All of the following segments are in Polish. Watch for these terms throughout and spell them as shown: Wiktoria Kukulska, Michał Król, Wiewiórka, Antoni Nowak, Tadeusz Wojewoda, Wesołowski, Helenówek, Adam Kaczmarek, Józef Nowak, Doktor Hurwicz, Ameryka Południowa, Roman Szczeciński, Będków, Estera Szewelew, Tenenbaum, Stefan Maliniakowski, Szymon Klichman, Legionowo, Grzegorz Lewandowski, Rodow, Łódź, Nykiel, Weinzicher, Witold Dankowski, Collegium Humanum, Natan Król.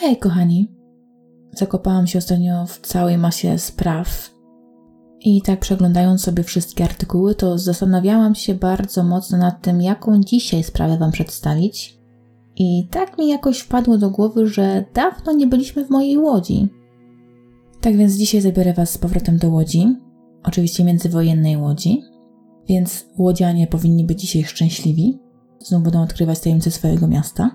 Hej, kochani. Zakopałam się ostatnio w całej masie spraw. I tak przeglądając sobie wszystkie artykuły, to zastanawiałam się bardzo mocno nad tym, jaką dzisiaj sprawę wam przedstawić. I tak mi jakoś wpadło do głowy, że dawno nie byliśmy w mojej Łodzi. Tak więc dzisiaj zabiorę was z powrotem do Łodzi. Oczywiście międzywojennej Łodzi. Więc łodzianie powinni być dzisiaj szczęśliwi. Znów będą odkrywać tajemnice swojego miasta.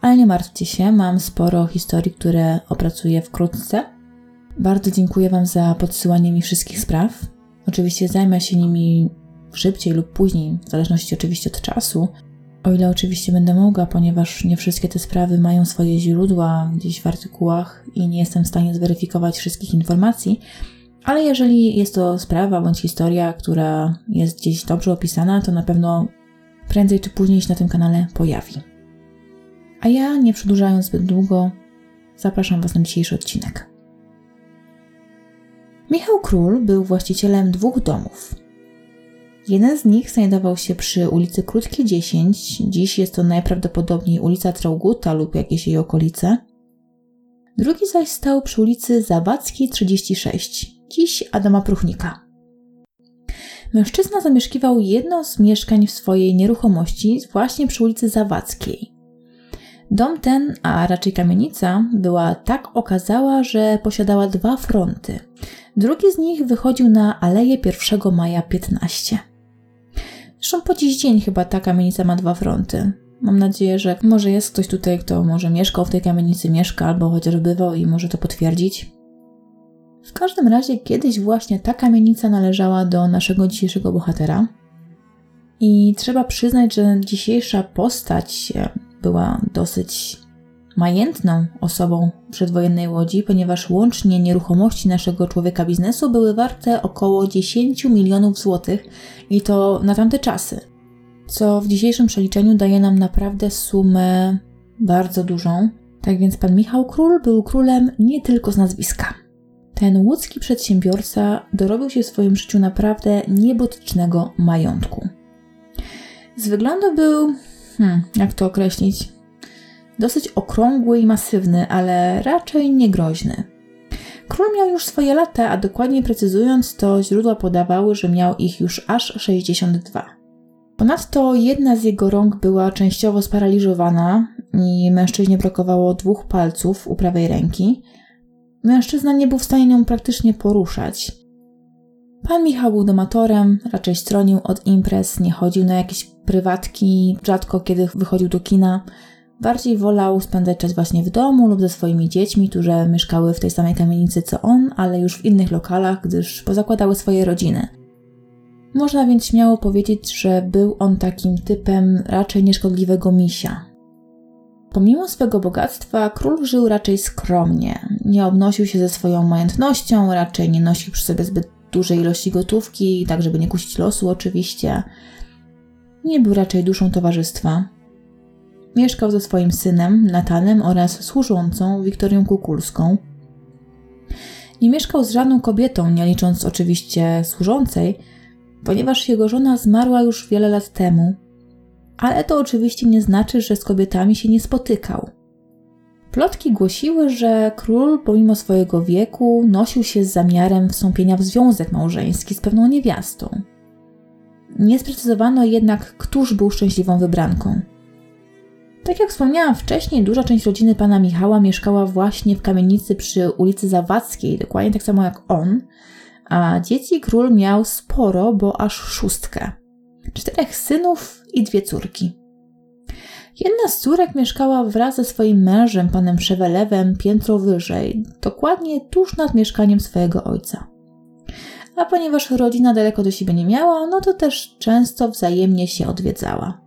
Ale nie martwcie się, mam sporo historii, które opracuję wkrótce. Bardzo dziękuję wam za podsyłanie mi wszystkich spraw. Oczywiście zajmę się nimi szybciej lub później, w zależności oczywiście od czasu. O ile oczywiście będę mogła, ponieważ nie wszystkie te sprawy mają swoje źródła gdzieś w artykułach i nie jestem w stanie zweryfikować wszystkich informacji. Ale jeżeli jest to sprawa bądź historia, która jest gdzieś dobrze opisana, to na pewno prędzej czy później się na tym kanale pojawi. A ja, nie przedłużając zbyt długo, zapraszam was na dzisiejszy odcinek. Michał Król był właścicielem dwóch domów. Jeden z nich znajdował się przy ulicy Krótkiej 10, dziś jest to najprawdopodobniej ulica Trauguta lub jakieś jej okolice. Drugi zaś stał przy ulicy Zawadzkiej 36, dziś Adama Pruchnika. Mężczyzna zamieszkiwał jedno z mieszkań w swojej nieruchomości właśnie przy ulicy Zawadzkiej. Dom ten, a raczej kamienica, była tak okazała, że posiadała dwa fronty. Drugi z nich wychodził na Aleję 1 Maja 15. Zresztą po dziś dzień chyba ta kamienica ma dwa fronty. Mam nadzieję, że może jest ktoś tutaj, kto może mieszkał w tej kamienicy, mieszka albo chociaż bywał i może to potwierdzić. W każdym razie kiedyś właśnie ta kamienica należała do naszego dzisiejszego bohatera. I trzeba przyznać, że dzisiejsza postać była dosyć majętną osobą przedwojennej Łodzi, ponieważ łącznie nieruchomości naszego człowieka biznesu były warte około 10 milionów złotych i to na tamte czasy, co w dzisiejszym przeliczeniu daje nam naprawdę sumę bardzo dużą. Tak więc pan Michał Król był królem nie tylko z nazwiska. Ten łódzki przedsiębiorca dorobił się w swoim życiu naprawdę niebotycznego majątku. Z wyglądu był... jak to określić? Dosyć okrągły i masywny, ale raczej niegroźny. Król miał już swoje lata, a dokładniej precyzując, to źródła podawały, że miał ich już aż 62. Ponadto jedna z jego rąk była częściowo sparaliżowana i mężczyźnie brakowało 2 palców u prawej ręki. Mężczyzna nie był w stanie nią praktycznie poruszać. Pan Michał był domatorem, raczej stronił od imprez, nie chodził na jakieś prywatki, rzadko kiedy wychodził do kina. Bardziej wolał spędzać czas właśnie w domu lub ze swoimi dziećmi, które mieszkały w tej samej kamienicy co on, ale już w innych lokalach, gdyż pozakładały swoje rodziny. Można więc śmiało powiedzieć, że był on takim typem raczej nieszkodliwego misia. Pomimo swego bogactwa, król żył raczej skromnie. Nie obnosił się ze swoją majątnością, raczej nie nosił przy sobie zbyt dużej ilości gotówki, tak żeby nie kusić losu oczywiście. Nie był raczej duszą towarzystwa. Mieszkał ze swoim synem, Natanem oraz służącą, Wiktorią Kukulską. Nie mieszkał z żadną kobietą, nie licząc oczywiście służącej, ponieważ jego żona zmarła już wiele lat temu. Ale to oczywiście nie znaczy, że z kobietami się nie spotykał. Plotki głosiły, że król pomimo swojego wieku nosił się z zamiarem wstąpienia w związek małżeński z pewną niewiastą. Nie sprecyzowano jednak, któż był szczęśliwą wybranką. Tak jak wspomniałam wcześniej, duża część rodziny pana Michała mieszkała właśnie w kamienicy przy ulicy Zawadzkiej, dokładnie tak samo jak on, a dzieci król miał sporo, bo aż 6. 4 synów i 2 córki. Jedna z córek mieszkała wraz ze swoim mężem, panem Szewelewem, piętro wyżej, dokładnie tuż nad mieszkaniem swojego ojca. A ponieważ rodzina daleko do siebie nie miała, no to też często wzajemnie się odwiedzała.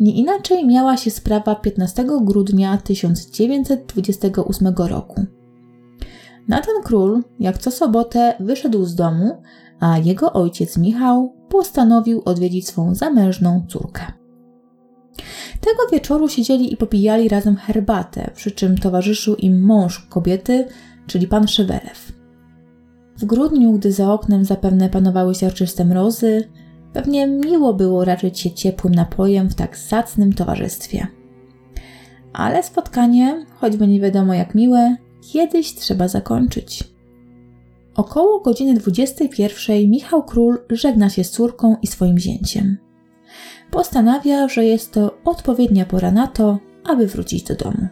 Nie inaczej miała się sprawa 15 grudnia 1928 roku. Natan Król, jak co sobotę, wyszedł z domu, a jego ojciec Michał postanowił odwiedzić swą zamężną córkę. Tego wieczoru siedzieli i popijali razem herbatę, przy czym towarzyszył im mąż kobiety, czyli pan Szewelew. W grudniu, gdy za oknem zapewne panowały siarczyste mrozy, pewnie miło było raczyć się ciepłym napojem w tak zacnym towarzystwie. Ale spotkanie, choćby nie wiadomo jak miłe, kiedyś trzeba zakończyć. Około godziny 21 Michał Król żegna się z córką i swoim zięciem. Postanawia, że jest to odpowiednia pora na to, aby wrócić do domu.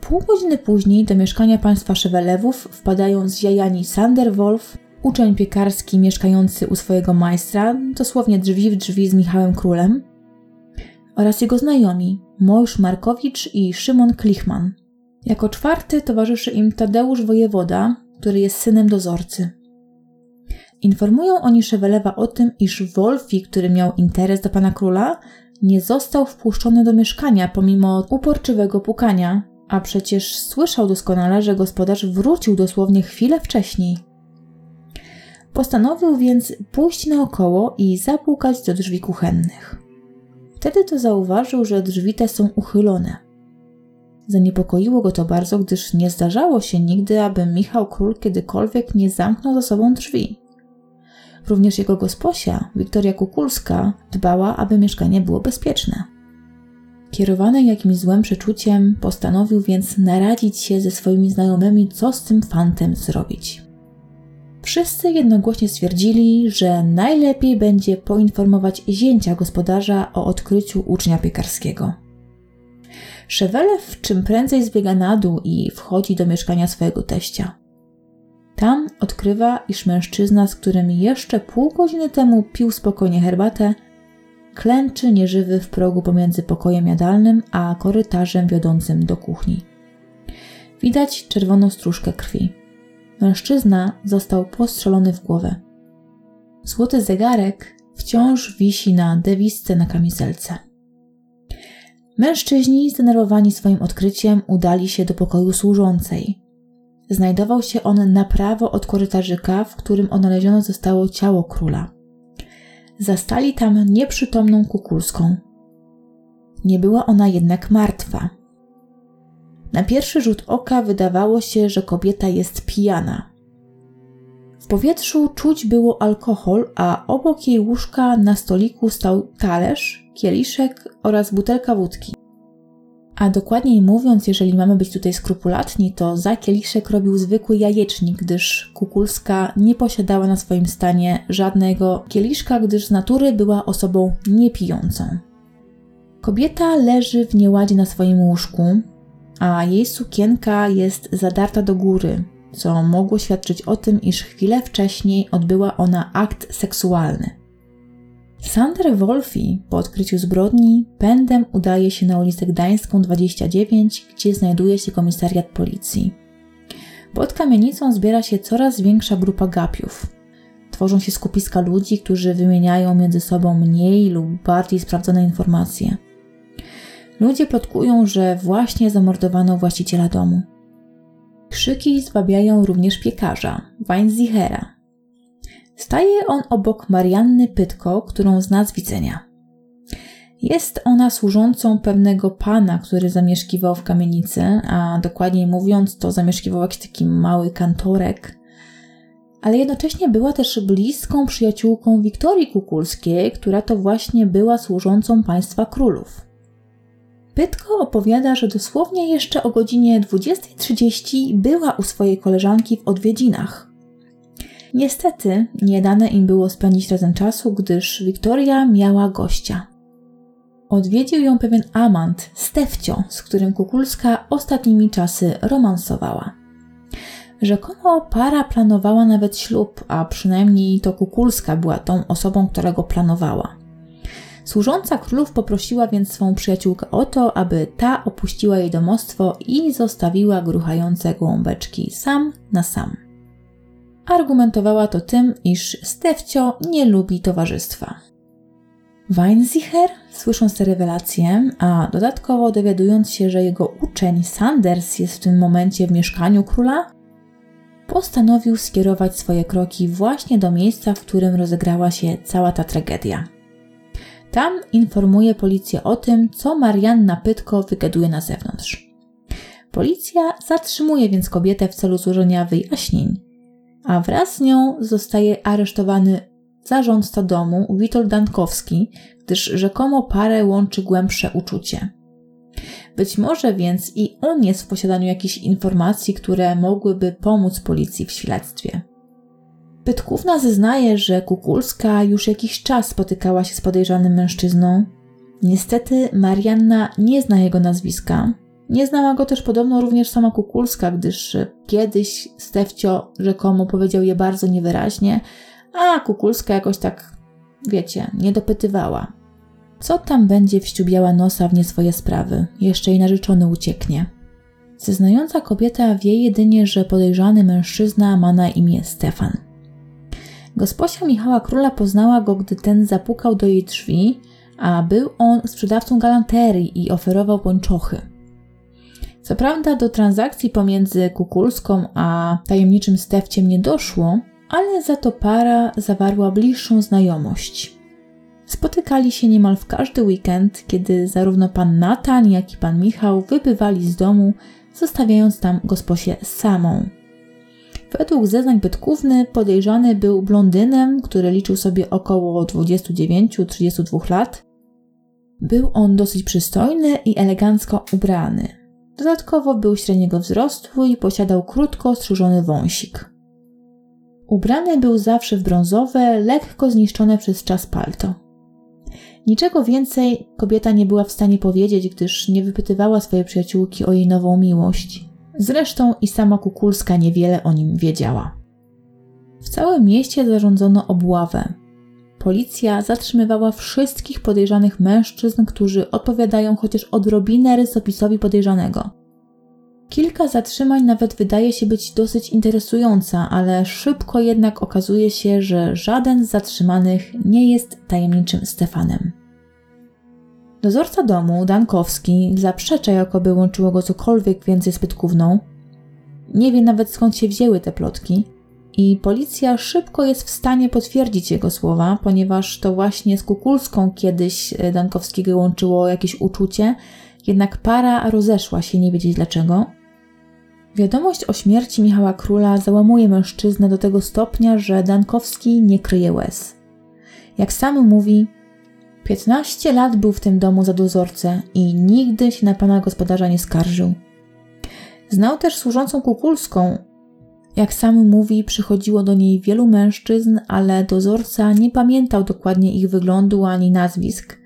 Pół godziny później do mieszkania państwa Szewelewów wpadają zziajani Sander Wolf, uczeń piekarski mieszkający u swojego majstra, dosłownie drzwi w drzwi z Michałem Królem, oraz jego znajomi Mojżesz Markowicz i Szymon Klichman. Jako czwarty towarzyszy im Tadeusz Wojewoda, który jest synem dozorcy. Informują oni Szewelewa o tym, iż Wolfi, który miał interes do pana króla, nie został wpuszczony do mieszkania pomimo uporczywego pukania, a przecież słyszał doskonale, że gospodarz wrócił dosłownie chwilę wcześniej. Postanowił więc pójść naokoło i zapukać do drzwi kuchennych. Wtedy to zauważył, że drzwi te są uchylone. Zaniepokoiło go to bardzo, gdyż nie zdarzało się nigdy, aby Michał Król kiedykolwiek nie zamknął za sobą drzwi. Również jego gosposia, Wiktoria Kukulska, dbała, aby mieszkanie było bezpieczne. Kierowany jakimś złym przeczuciem, postanowił więc naradzić się ze swoimi znajomymi, co z tym fantem zrobić. Wszyscy jednogłośnie stwierdzili, że najlepiej będzie poinformować zięcia gospodarza o odkryciu ucznia piekarskiego. Szewelew czym prędzej zbiega na dół i wchodzi do mieszkania swojego teścia. Tam odkrywa, iż mężczyzna, z którym jeszcze pół godziny temu pił spokojnie herbatę, klęczy nieżywy w progu pomiędzy pokojem jadalnym a korytarzem wiodącym do kuchni. Widać czerwoną stróżkę krwi. Mężczyzna został postrzelony w głowę. Złoty zegarek wciąż wisi na dewisce na kamizelce. Mężczyźni, zdenerwowani swoim odkryciem, udali się do pokoju służącej. Znajdował się on na prawo od korytarzyka, w którym odnalezione zostało ciało króla. Zastali tam nieprzytomną Kukulską. Nie była ona jednak martwa. Na pierwszy rzut oka wydawało się, że kobieta jest pijana. W powietrzu czuć było alkohol, a obok jej łóżka na stoliku stał talerz, kieliszek oraz butelka wódki. A dokładniej mówiąc, jeżeli mamy być tutaj skrupulatni, to za kieliszek robił zwykły jajecznik, gdyż Kukulska nie posiadała na swoim stanie żadnego kieliszka, gdyż z natury była osobą niepijącą. Kobieta leży w nieładzie na swoim łóżku, a jej sukienka jest zadarta do góry, co mogło świadczyć o tym, iż chwilę wcześniej odbyła ona akt seksualny. Sander Wolfi po odkryciu zbrodni pędem udaje się na ulicę Gdańską 29, gdzie znajduje się komisariat policji. Pod kamienicą zbiera się coraz większa grupa gapiów. Tworzą się skupiska ludzi, którzy wymieniają między sobą mniej lub bardziej sprawdzone informacje. Ludzie plotkują, że właśnie zamordowano właściciela domu. Krzyki zwabiają również piekarza, Weinzichera. Staje on obok Marianny Pytko, którą zna z widzenia. Jest ona służącą pewnego pana, który zamieszkiwał w kamienicy, a dokładniej mówiąc to zamieszkiwał jakiś taki mały kantorek, ale jednocześnie była też bliską przyjaciółką Wiktorii Kukulskiej, która to właśnie była służącą państwa królów. Pytko opowiada, że dosłownie jeszcze o godzinie 20:30 była u swojej koleżanki w odwiedzinach. Niestety nie dane im było spędzić razem czasu, gdyż Wiktoria miała gościa. Odwiedził ją pewien amant, Stefcio, z którym Kukulska ostatnimi czasy romansowała. Rzekomo para planowała nawet ślub, a przynajmniej to Kukulska była tą osobą, która go planowała. Służąca królów poprosiła więc swą przyjaciółkę o to, aby ta opuściła jej domostwo i zostawiła gruchające gołąbeczki sam na sam. Argumentowała to tym, iż Stefcio nie lubi towarzystwa. Weinzicher, słysząc tę rewelację, a dodatkowo dowiadując się, że jego uczeń Sanders jest w tym momencie w mieszkaniu króla, postanowił skierować swoje kroki właśnie do miejsca, w którym rozegrała się cała ta tragedia. Tam informuje policję o tym, co Marianna Pytko wygaduje na zewnątrz. Policja zatrzymuje więc kobietę w celu złożenia wyjaśnień, a wraz z nią zostaje aresztowany zarządca domu Witold Dankowski, gdyż rzekomo parę łączy głębsze uczucie. Być może więc i on jest w posiadaniu jakichś informacji, które mogłyby pomóc policji w śledztwie. Pytkówna zeznaje, że Kukulska już jakiś czas spotykała się z podejrzanym mężczyzną. Niestety Marianna nie zna jego nazwiska. Nie znała go też podobno również sama Kukulska, gdyż kiedyś Stefcio rzekomo powiedział je bardzo niewyraźnie, a Kukulska jakoś tak, wiecie, nie dopytywała. Co tam będzie wściubiała nosa w nie swoje sprawy? Jeszcze jej narzeczony ucieknie. Zeznająca kobieta wie jedynie, że podejrzany mężczyzna ma na imię Stefan. Gosposia Michała Króla poznała go, gdy ten zapukał do jej drzwi, a był on sprzedawcą galanterii i oferował pończochy. Co prawda do transakcji pomiędzy Kukulską a tajemniczym Stefciem nie doszło, ale za to para zawarła bliższą znajomość. Spotykali się niemal w każdy weekend, kiedy zarówno pan Natan, jak i pan Michał wybywali z domu, zostawiając tam gosposię samą. Według zeznań Bytkówny podejrzany był blondynem, który liczył sobie około 29-32 lat. Był on dosyć przystojny i elegancko ubrany. Dodatkowo był średniego wzrostu i posiadał krótko strzyżony wąsik. Ubrany był zawsze w brązowe, lekko zniszczone przez czas palto. Niczego więcej kobieta nie była w stanie powiedzieć, gdyż nie wypytywała swojej przyjaciółki o jej nową miłość. Zresztą i sama Kukulska niewiele o nim wiedziała. W całym mieście zarządzono obławę. Policja zatrzymywała wszystkich podejrzanych mężczyzn, którzy odpowiadają chociaż odrobinę rysopisowi podejrzanego. Kilka zatrzymań nawet wydaje się być dosyć interesująca, ale szybko jednak okazuje się, że żaden z zatrzymanych nie jest tajemniczym Stefanem. Dozorca domu, Dankowski, zaprzecza, jakoby łączyło go cokolwiek więcej z Pytkówną. Nie wie nawet skąd się wzięły te plotki i policja szybko jest w stanie potwierdzić jego słowa, ponieważ to właśnie z Kukulską kiedyś Dankowskiego łączyło jakieś uczucie, jednak para rozeszła się, nie wiedzieć dlaczego. Wiadomość o śmierci Michała Króla załamuje mężczyznę do tego stopnia, że Dankowski nie kryje łez. Jak sam mówi, 15 lat był w tym domu za dozorcę i nigdy się na pana gospodarza nie skarżył. Znał też służącą Kukulską. Jak sam mówi, przychodziło do niej wielu mężczyzn, ale dozorca nie pamiętał dokładnie ich wyglądu ani nazwisk.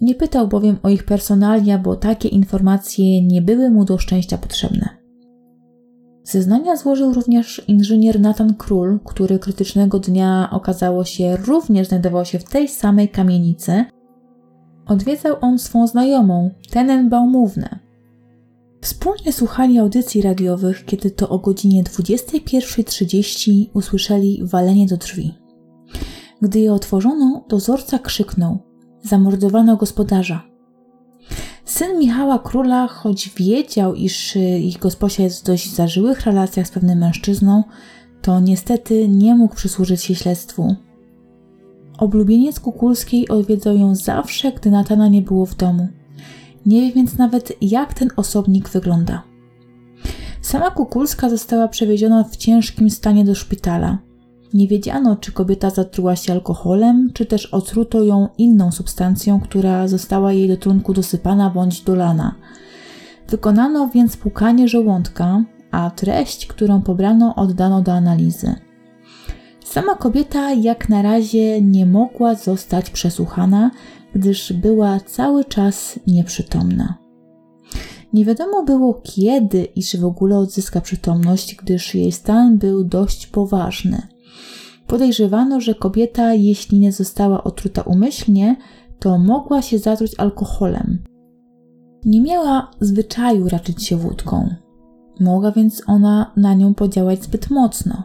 Nie pytał bowiem o ich personalia, bo takie informacje nie były mu do szczęścia potrzebne. Zeznania złożył również inżynier Natan Król, który krytycznego dnia okazało się również znajdował się w tej samej kamienicy. Odwiedzał on swą znajomą, Tenenbaumównę. Wspólnie słuchali audycji radiowych, kiedy to o godzinie 21:30 usłyszeli walenie do drzwi. Gdy je otworzono, dozorca krzyknął: zamordowano gospodarza. Syn Michała Króla, choć wiedział, iż ich gosposia jest w dość zażyłych relacjach z pewnym mężczyzną, to niestety nie mógł przysłużyć się śledztwu. Oblubieniec Kukulskiej odwiedzał ją zawsze, gdy Natana nie było w domu. Nie wie więc nawet, jak ten osobnik wygląda. Sama Kukulska została przewieziona w ciężkim stanie do szpitala. Nie wiedziano, czy kobieta zatruła się alkoholem, czy też otruto ją inną substancją, która została jej do trunku dosypana bądź dolana. Wykonano więc płukanie żołądka, a treść, którą pobrano, oddano do analizy. Sama kobieta jak na razie nie mogła zostać przesłuchana, gdyż była cały czas nieprzytomna. Nie wiadomo było kiedy i czy w ogóle odzyska przytomność, gdyż jej stan był dość poważny. Podejrzewano, że kobieta, jeśli nie została otruta umyślnie, to mogła się zatruć alkoholem. Nie miała zwyczaju raczyć się wódką. Mogła więc ona na nią podziałać zbyt mocno.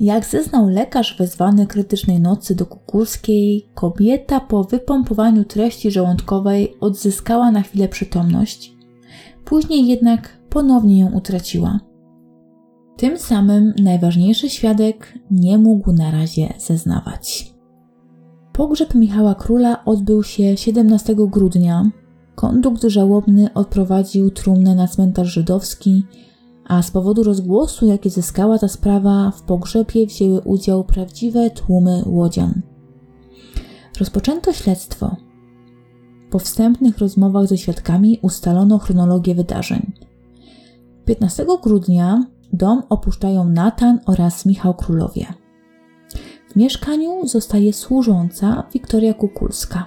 Jak zeznał lekarz wezwany krytycznej nocy do Kukulskiej, kobieta po wypompowaniu treści żołądkowej odzyskała na chwilę przytomność. Później jednak ponownie ją utraciła. Tym samym najważniejszy świadek nie mógł na razie zeznawać. Pogrzeb Michała Króla odbył się 17 grudnia. Kondukt żałobny odprowadził trumnę na cmentarz żydowski, a z powodu rozgłosu, jaki zyskała ta sprawa, w pogrzebie wzięły udział prawdziwe tłumy łodzian. Rozpoczęto śledztwo. Po wstępnych rozmowach ze świadkami ustalono chronologię wydarzeń. 15 grudnia dom opuszczają Natan oraz Michał Królowie. W mieszkaniu zostaje służąca Wiktoria Kukulska.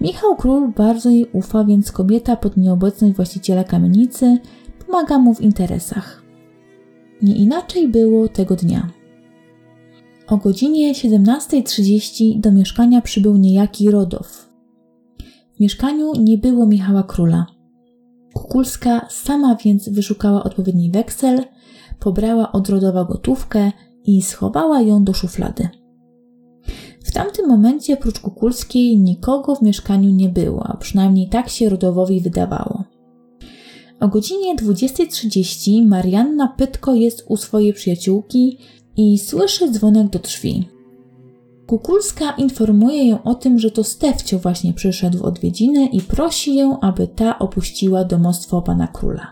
Michał Król bardzo jej ufa, więc kobieta pod nieobecność właściciela kamienicy pomaga mu w interesach. Nie inaczej było tego dnia. O godzinie 17:30 do mieszkania przybył niejaki Rodow. W mieszkaniu nie było Michała Króla. Kukulska sama więc wyszukała odpowiedni weksel, pobrała od Rodowa gotówkę i schowała ją do szuflady. W tamtym momencie prócz Kukulskiej nikogo w mieszkaniu nie było, a przynajmniej tak się Rodowowi wydawało. O godzinie 20:30 Marianna Pytko jest u swojej przyjaciółki i słyszy dzwonek do drzwi. Kukulska informuje ją o tym, że to Stefcio właśnie przyszedł w odwiedziny i prosi ją, aby ta opuściła domostwo pana króla.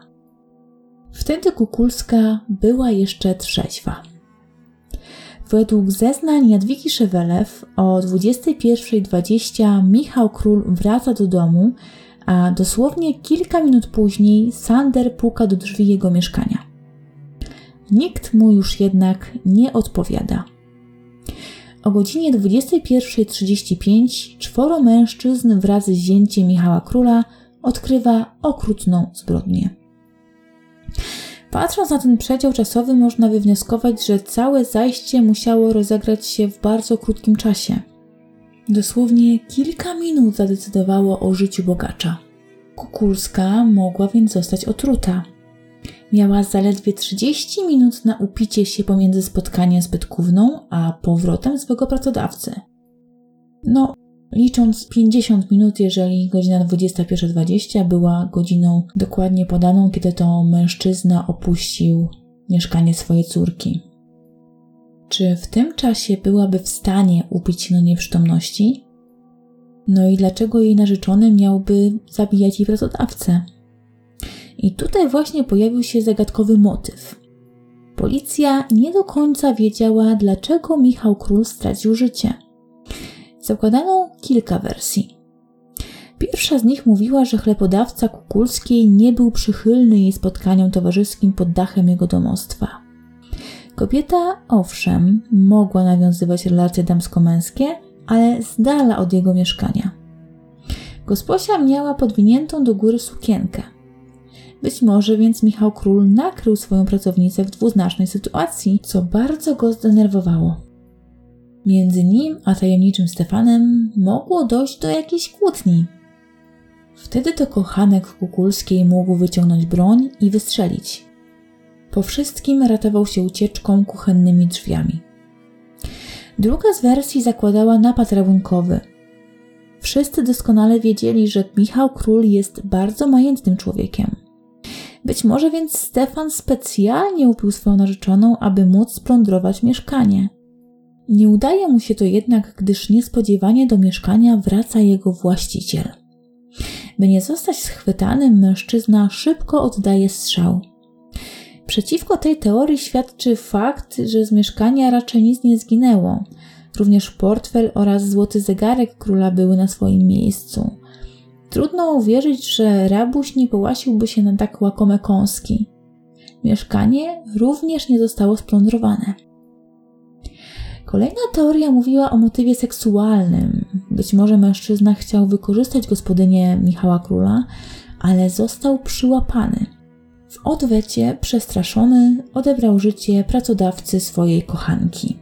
Wtedy Kukulska była jeszcze trzeźwa. Według zeznań Jadwigi Szewelew o 21:20 Michał Król wraca do domu, a dosłownie kilka minut później Sander puka do drzwi jego mieszkania. Nikt mu już jednak nie odpowiada. O godzinie 21:35 czworo mężczyzn wraz z zięciem Michała Króla odkrywa okrutną zbrodnię. Patrząc na ten przedział czasowy, można wywnioskować, że całe zajście musiało rozegrać się w bardzo krótkim czasie. Dosłownie kilka minut zadecydowało o życiu bogacza. Kukulska mogła więc zostać otruta. Miała zaledwie 30 minut na upicie się pomiędzy spotkaniem z Będkówną a powrotem swego pracodawcy. No, licząc 50 minut, jeżeli godzina 21:20 była godziną dokładnie podaną, kiedy to mężczyzna opuścił mieszkanie swojej córki. Czy w tym czasie byłaby w stanie upić się do nieprzytomności? No i dlaczego jej narzeczony miałby zabijać jej pracodawcę? I tutaj właśnie pojawił się zagadkowy motyw. Policja nie do końca wiedziała, dlaczego Michał Król stracił życie. Zakładano kilka wersji. Pierwsza z nich mówiła, że chlebodawca Kukulskiej nie był przychylny jej spotkaniom towarzyskim pod dachem jego domostwa. Kobieta, owszem, mogła nawiązywać relacje damsko-męskie, ale z dala od jego mieszkania. Gosposia miała podwiniętą do góry sukienkę. Być może więc Michał Król nakrył swoją pracownicę w dwuznacznej sytuacji, co bardzo go zdenerwowało. Między nim a tajemniczym Stefanem mogło dojść do jakiejś kłótni. Wtedy to kochanek Kukulskiej mógł wyciągnąć broń i wystrzelić. Po wszystkim ratował się ucieczką kuchennymi drzwiami. Druga z wersji zakładała napad rabunkowy. Wszyscy doskonale wiedzieli, że Michał Król jest bardzo majętnym człowiekiem. Być może więc Stefan specjalnie upił swoją narzeczoną, aby móc splądrować mieszkanie. Nie udaje mu się to jednak, gdyż niespodziewanie do mieszkania wraca jego właściciel. By nie zostać schwytanym, mężczyzna szybko oddaje strzał. Przeciwko tej teorii świadczy fakt, że z mieszkania raczej nic nie zginęło. Również portfel oraz złoty zegarek króla były na swoim miejscu. Trudno uwierzyć, że rabuś nie połasiłby się na tak łakome kąski. Mieszkanie również nie zostało splądrowane. Kolejna teoria mówiła o motywie seksualnym. Być może mężczyzna chciał wykorzystać gospodynię Michała Króla, ale został przyłapany. W odwecie, przestraszony, odebrał życie pracodawcy swojej kochanki.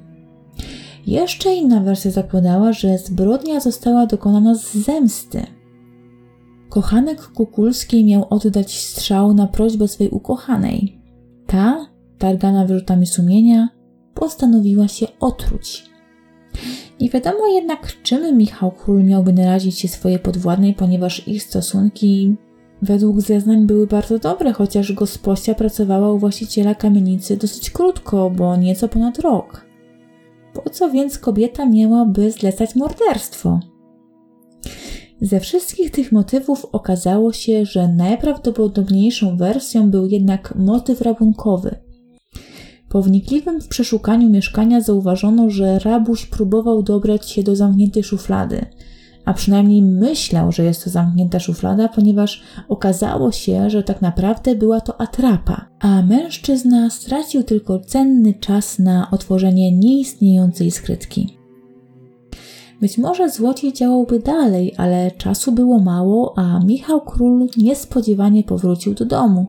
Jeszcze inna wersja zakładała, że zbrodnia została dokonana z zemsty. Kochanek Kukulskiej miał oddać strzał na prośbę swej ukochanej. Ta, targana wyrzutami sumienia, postanowiła się otruć. Nie wiadomo jednak, czym Michał Król miałby narazić się swojej podwładnej, ponieważ ich stosunki według zeznań były bardzo dobre, chociaż gosposia pracowała u właściciela kamienicy dosyć krótko, bo nieco ponad rok. Po co więc kobieta miałaby zlecać morderstwo? Ze wszystkich tych motywów okazało się, że najprawdopodobniejszą wersją był jednak motyw rabunkowy. Po wnikliwym przeszukaniu mieszkania zauważono, że rabuś próbował dobrać się do zamkniętej szuflady, a przynajmniej myślał, że jest to zamknięta szuflada, ponieważ okazało się, że tak naprawdę była to atrapa, a mężczyzna stracił tylko cenny czas na otworzenie nieistniejącej skrytki. Być może złodziej działałby dalej, ale czasu było mało, a Michał Król niespodziewanie powrócił do domu.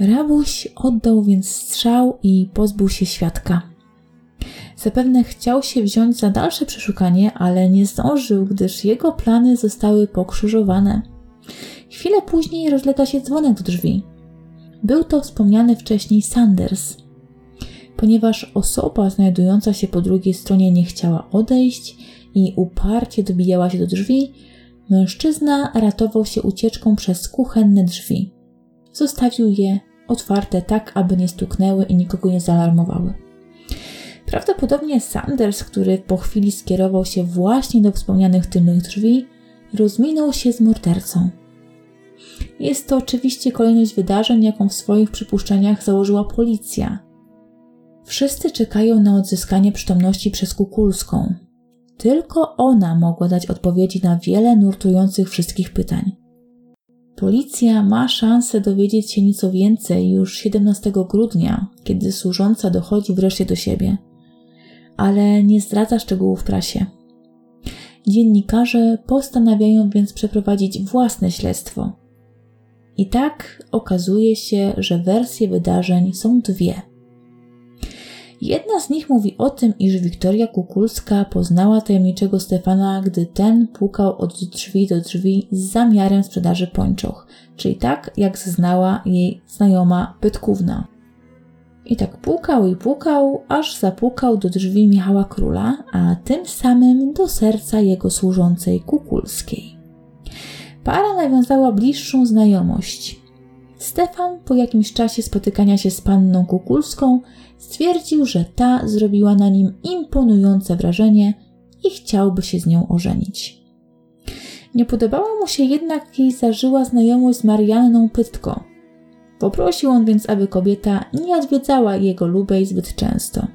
Rabuś oddał więc strzał i pozbył się świadka. Zapewne chciał się wziąć za dalsze przeszukanie, ale nie zdążył, gdyż jego plany zostały pokrzyżowane. Chwilę później rozlega się dzwonek do drzwi. Był to wspomniany wcześniej Sanders. Ponieważ osoba znajdująca się po drugiej stronie nie chciała odejść i uparcie dobijała się do drzwi, mężczyzna ratował się ucieczką przez kuchenne drzwi. Zostawił je otwarte tak, aby nie stuknęły i nikogo nie zaalarmowały. Prawdopodobnie Sanders, który po chwili skierował się właśnie do wspomnianych tylnych drzwi, rozminął się z mordercą. Jest to oczywiście kolejność wydarzeń, jaką w swoich przypuszczeniach założyła policja. Wszyscy czekają na odzyskanie przytomności przez Kukulską. Tylko ona mogła dać odpowiedzi na wiele nurtujących wszystkich pytań. Policja ma szansę dowiedzieć się nieco więcej już 17 grudnia, kiedy służąca dochodzi wreszcie do siebie, ale nie zdradza szczegółów prasie. Dziennikarze postanawiają więc przeprowadzić własne śledztwo. I tak okazuje się, że wersje wydarzeń są dwie. Jedna z nich mówi o tym, iż Wiktoria Kukulska poznała tajemniczego Stefana, gdy ten pukał od drzwi do drzwi z zamiarem sprzedaży pończoch, czyli tak jak zeznała jej znajoma Będkówna. I tak pukał i pukał, aż zapukał do drzwi Michała Króla, a tym samym do serca jego służącej Kukulskiej. Para nawiązała bliższą znajomość. Stefan po jakimś czasie spotykania się z panną Kukulską stwierdził, że ta zrobiła na nim imponujące wrażenie i chciałby się z nią ożenić. Nie podobało mu się jednak jej zażyła znajomość z Marianną Pytko. Poprosił on więc, aby kobieta nie odwiedzała jego lubej zbyt często.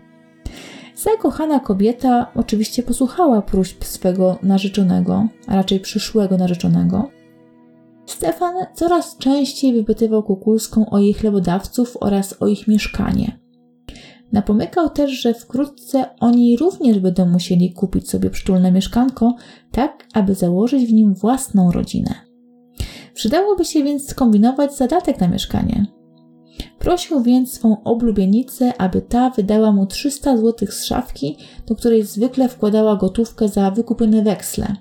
Zakochana kobieta oczywiście posłuchała próśb swego narzeczonego, a raczej przyszłego narzeczonego. Stefan coraz częściej wypytywał Kukulską o jej chlebodawców oraz o ich mieszkanie. Napomykał też, że wkrótce oni również będą musieli kupić sobie przytulne mieszkanko, tak aby założyć w nim własną rodzinę. Przydałoby się więc skombinować zadatek na mieszkanie. Prosił więc swą oblubienicę, aby ta wydała mu 300 zł z szafki, do której zwykle wkładała gotówkę za wykupione weksle.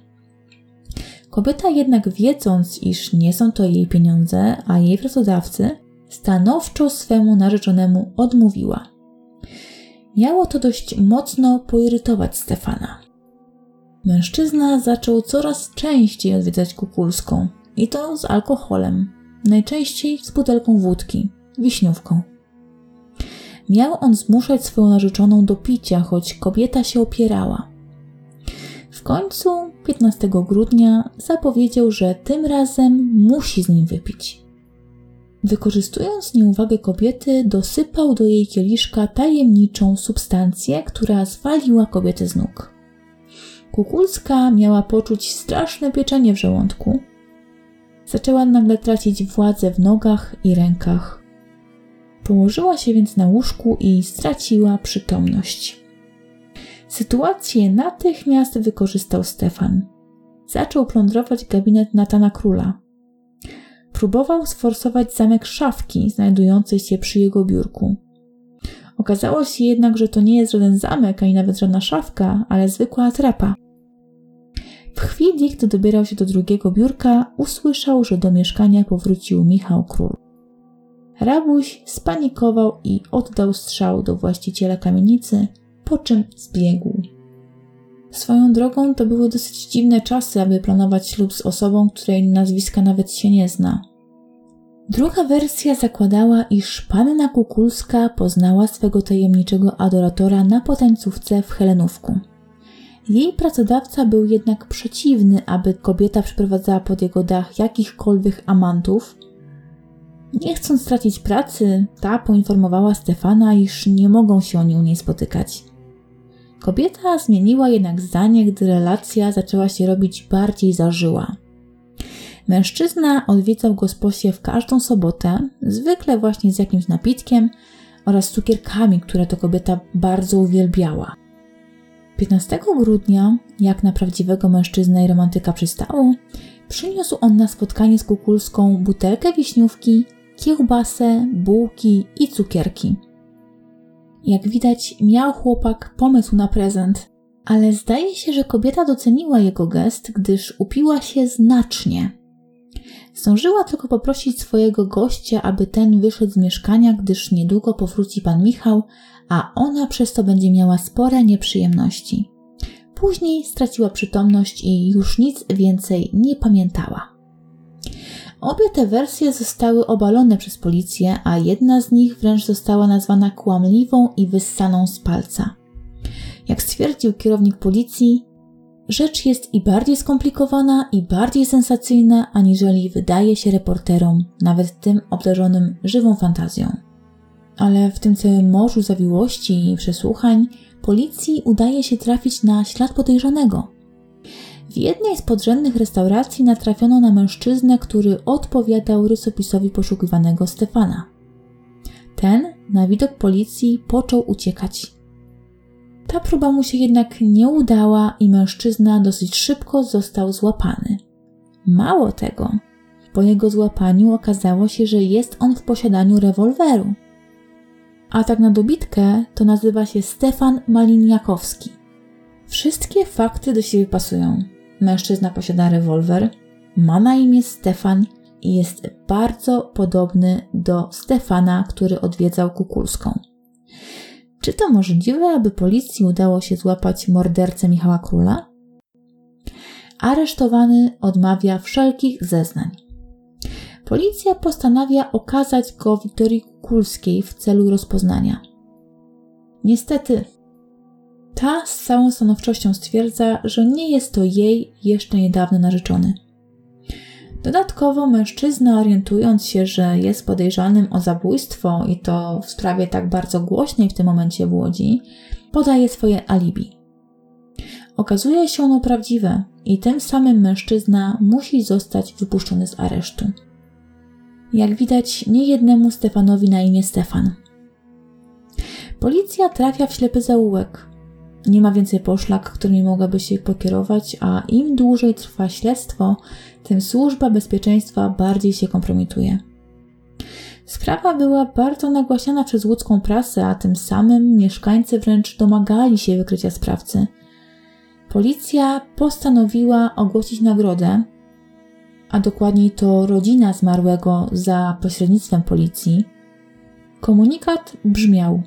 Kobieta jednak, wiedząc, iż nie są to jej pieniądze, a jej pracodawcy, stanowczo swemu narzeczonemu odmówiła. Miało to dość mocno poirytować Stefana. Mężczyzna zaczął coraz częściej odwiedzać Kukulską, i to z alkoholem, najczęściej z butelką wódki, wiśniówką. Miał on zmuszać swoją narzeczoną do picia, choć kobieta się opierała. W końcu 15 grudnia zapowiedział, że tym razem musi z nim wypić. Wykorzystując nieuwagę kobiety, dosypał do jej kieliszka tajemniczą substancję, która zwaliła kobietę z nóg. Kukulska miała poczuć straszne pieczenie w żołądku. Zaczęła nagle tracić władzę w nogach i rękach. Położyła się więc na łóżku i straciła przytomność. Sytuację natychmiast wykorzystał Stefan. Zaczął plądrować gabinet Natana Króla. Próbował sforsować zamek szafki znajdującej się przy jego biurku. Okazało się jednak, że to nie jest żaden zamek, ani nawet żadna szafka, ale zwykła atrapa. W chwili, gdy dobierał się do drugiego biurka, usłyszał, że do mieszkania powrócił Michał Król. Rabuś spanikował i oddał strzał do właściciela kamienicy, po czym zbiegł. Swoją drogą to były dosyć dziwne czasy, aby planować ślub z osobą, której nazwiska nawet się nie zna. Druga wersja zakładała, iż panna Kukulska poznała swego tajemniczego adoratora na potańcówce w Helenówku. Jej pracodawca był jednak przeciwny, aby kobieta przyprowadzała pod jego dach jakichkolwiek amantów. Nie chcąc stracić pracy, ta poinformowała Stefana, iż nie mogą się oni u niej spotykać. Kobieta zmieniła jednak zdanie, gdy relacja zaczęła się robić bardziej zażyła. Mężczyzna odwiedzał gosposię w każdą sobotę, zwykle właśnie z jakimś napitkiem oraz cukierkami, które to kobieta bardzo uwielbiała. 15 grudnia, jak na prawdziwego mężczyznę i romantyka przystało, przyniósł on na spotkanie z Kukulską butelkę wiśniówki, kiełbasę, bułki i cukierki. Jak widać, miał chłopak pomysł na prezent, ale zdaje się, że kobieta doceniła jego gest, gdyż upiła się znacznie. Zdążyła tylko poprosić swojego gościa, aby ten wyszedł z mieszkania, gdyż niedługo powróci pan Michał, a ona przez to będzie miała spore nieprzyjemności. Później straciła przytomność i już nic więcej nie pamiętała. Obie te wersje zostały obalone przez policję, a jedna z nich wręcz została nazwana kłamliwą i wyssaną z palca. Jak stwierdził kierownik policji, rzecz jest i bardziej skomplikowana, i bardziej sensacyjna, aniżeli wydaje się reporterom, nawet tym obdarzonym żywą fantazją. Ale w tym całym morzu zawiłości i przesłuchań policji udaje się trafić na ślad podejrzanego. W jednej z podrzędnych restauracji natrafiono na mężczyznę, który odpowiadał rysopisowi poszukiwanego Stefana. Ten na widok policji począł uciekać. Ta próba mu się jednak nie udała i mężczyzna dosyć szybko został złapany. Mało tego, po jego złapaniu okazało się, że jest on w posiadaniu rewolweru. A tak na dobitkę to nazywa się Stefan Maliniakowski. Wszystkie fakty do siebie pasują. Mężczyzna posiada rewolwer, ma na imię Stefan i jest bardzo podobny do Stefana, który odwiedzał Kukulską. Czy to możliwe, aby policji udało się złapać mordercę Michała Króla? Aresztowany odmawia wszelkich zeznań. Policja postanawia okazać go Wiktorii Kukulskiej w celu rozpoznania. Niestety, ta z całą stanowczością stwierdza, że nie jest to jej jeszcze niedawno narzeczony. Dodatkowo mężczyzna, orientując się, że jest podejrzanym o zabójstwo i to w sprawie tak bardzo głośnej w tym momencie w Łodzi, podaje swoje alibi. Okazuje się ono prawdziwe i tym samym mężczyzna musi zostać wypuszczony z aresztu. Jak widać, niejednemu Stefanowi na imię Stefan. Policja trafia w ślepy zaułek. Nie ma więcej poszlak, którymi mogłaby się pokierować, a im dłużej trwa śledztwo, tym służba bezpieczeństwa bardziej się kompromituje. Sprawa była bardzo nagłaśniana przez łódzką prasę, a tym samym mieszkańcy wręcz domagali się wykrycia sprawcy. Policja postanowiła ogłosić nagrodę, a dokładniej to rodzina zmarłego za pośrednictwem policji. Komunikat brzmiał: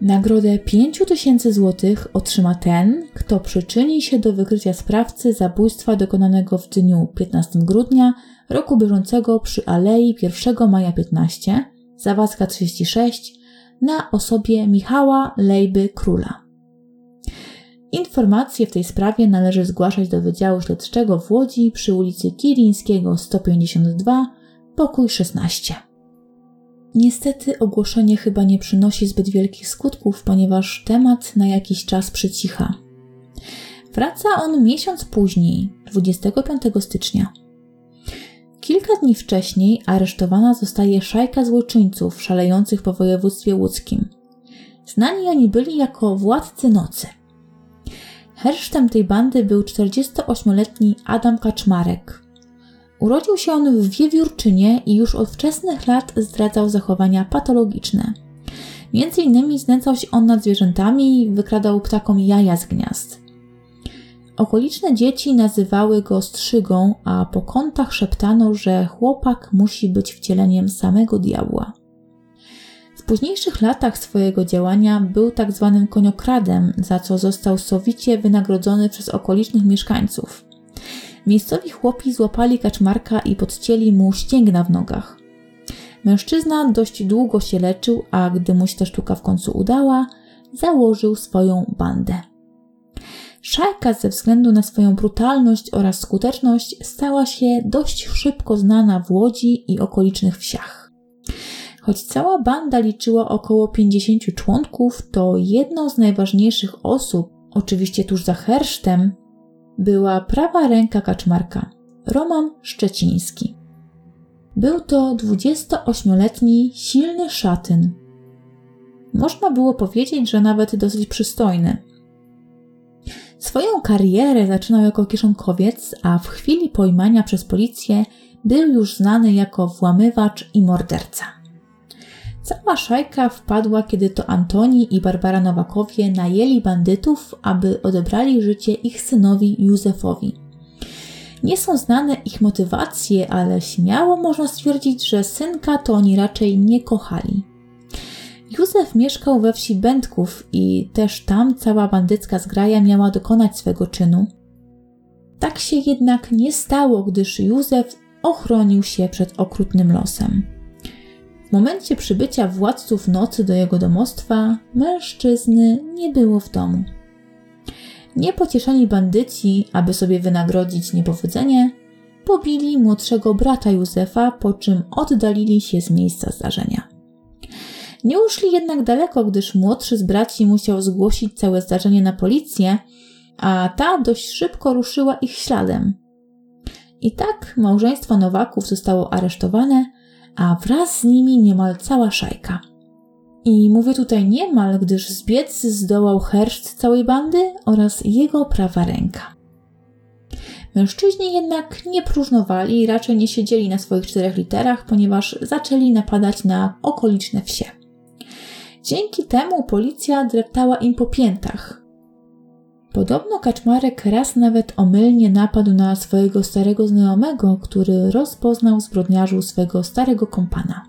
nagrodę 5000 złotych otrzyma ten, kto przyczyni się do wykrycia sprawcy zabójstwa dokonanego w dniu 15 grudnia roku bieżącego przy alei 1 Maja 15, Zawadzka 36, na osobie Michała Lejby Króla. Informacje w tej sprawie należy zgłaszać do Wydziału Śledczego w Łodzi przy ulicy Kilińskiego 152, pokój 16. Niestety ogłoszenie chyba nie przynosi zbyt wielkich skutków, ponieważ temat na jakiś czas przycicha. Wraca on miesiąc później, 25 stycznia. Kilka dni wcześniej aresztowana zostaje szajka złoczyńców szalejących po województwie łódzkim. Znani oni byli jako władcy nocy. Hersztem tej bandy był 48-letni Adam Kaczmarek. Urodził się on w Wiewiórczynie i już od wczesnych lat zdradzał zachowania patologiczne. Między innymi znęcał się on nad zwierzętami i wykradał ptakom jaja z gniazd. Okoliczne dzieci nazywały go strzygą, a po kątach szeptano, że chłopak musi być wcieleniem samego diabła. W późniejszych latach swojego działania był tak zwanym koniokradem, za co został sowicie wynagrodzony przez okolicznych mieszkańców. Miejscowi chłopi złapali Kaczmarka i podcięli mu ścięgna w nogach. Mężczyzna dość długo się leczył, a gdy mu się ta sztuka w końcu udała, założył swoją bandę. Szajka ze względu na swoją brutalność oraz skuteczność stała się dość szybko znana w Łodzi i okolicznych wsiach. Choć cała banda liczyła około 50 członków, to jedną z najważniejszych osób, oczywiście tuż za hersztem, była prawa ręka Kaczmarka, Roman Szczeciński. Był to 28-letni, silny szatyn. Można było powiedzieć, że nawet dosyć przystojny. Swoją karierę zaczynał jako kieszonkowiec, a w chwili pojmania przez policję był już znany jako włamywacz i morderca. Cała szajka wpadła, kiedy to Antoni i Barbara Nowakowie najęli bandytów, aby odebrali życie ich synowi Józefowi. Nie są znane ich motywacje, ale śmiało można stwierdzić, że synka to oni raczej nie kochali. Józef mieszkał we wsi Będków i też tam cała bandycka zgraja miała dokonać swego czynu. Tak się jednak nie stało, gdyż Józef ochronił się przed okrutnym losem. W momencie przybycia władców nocy do jego domostwa mężczyzny nie było w domu. Niepocieszeni bandyci, aby sobie wynagrodzić niepowodzenie, pobili młodszego brata Józefa, po czym oddalili się z miejsca zdarzenia. Nie uszli jednak daleko, gdyż młodszy z braci musiał zgłosić całe zdarzenie na policję, a ta dość szybko ruszyła ich śladem. I tak małżeństwo Nowaków zostało aresztowane, a wraz z nimi niemal cała szajka. I mówię tutaj niemal, gdyż zbiec zdołał herszt całej bandy oraz jego prawa ręka. Mężczyźni jednak nie próżnowali i raczej nie siedzieli na swoich 4 literach, ponieważ zaczęli napadać na okoliczne wsie. Dzięki temu policja dreptała im po piętach. Podobno Kaczmarek raz nawet omylnie napadł na swojego starego znajomego, który rozpoznał w zbrodniarzu swego starego kompana.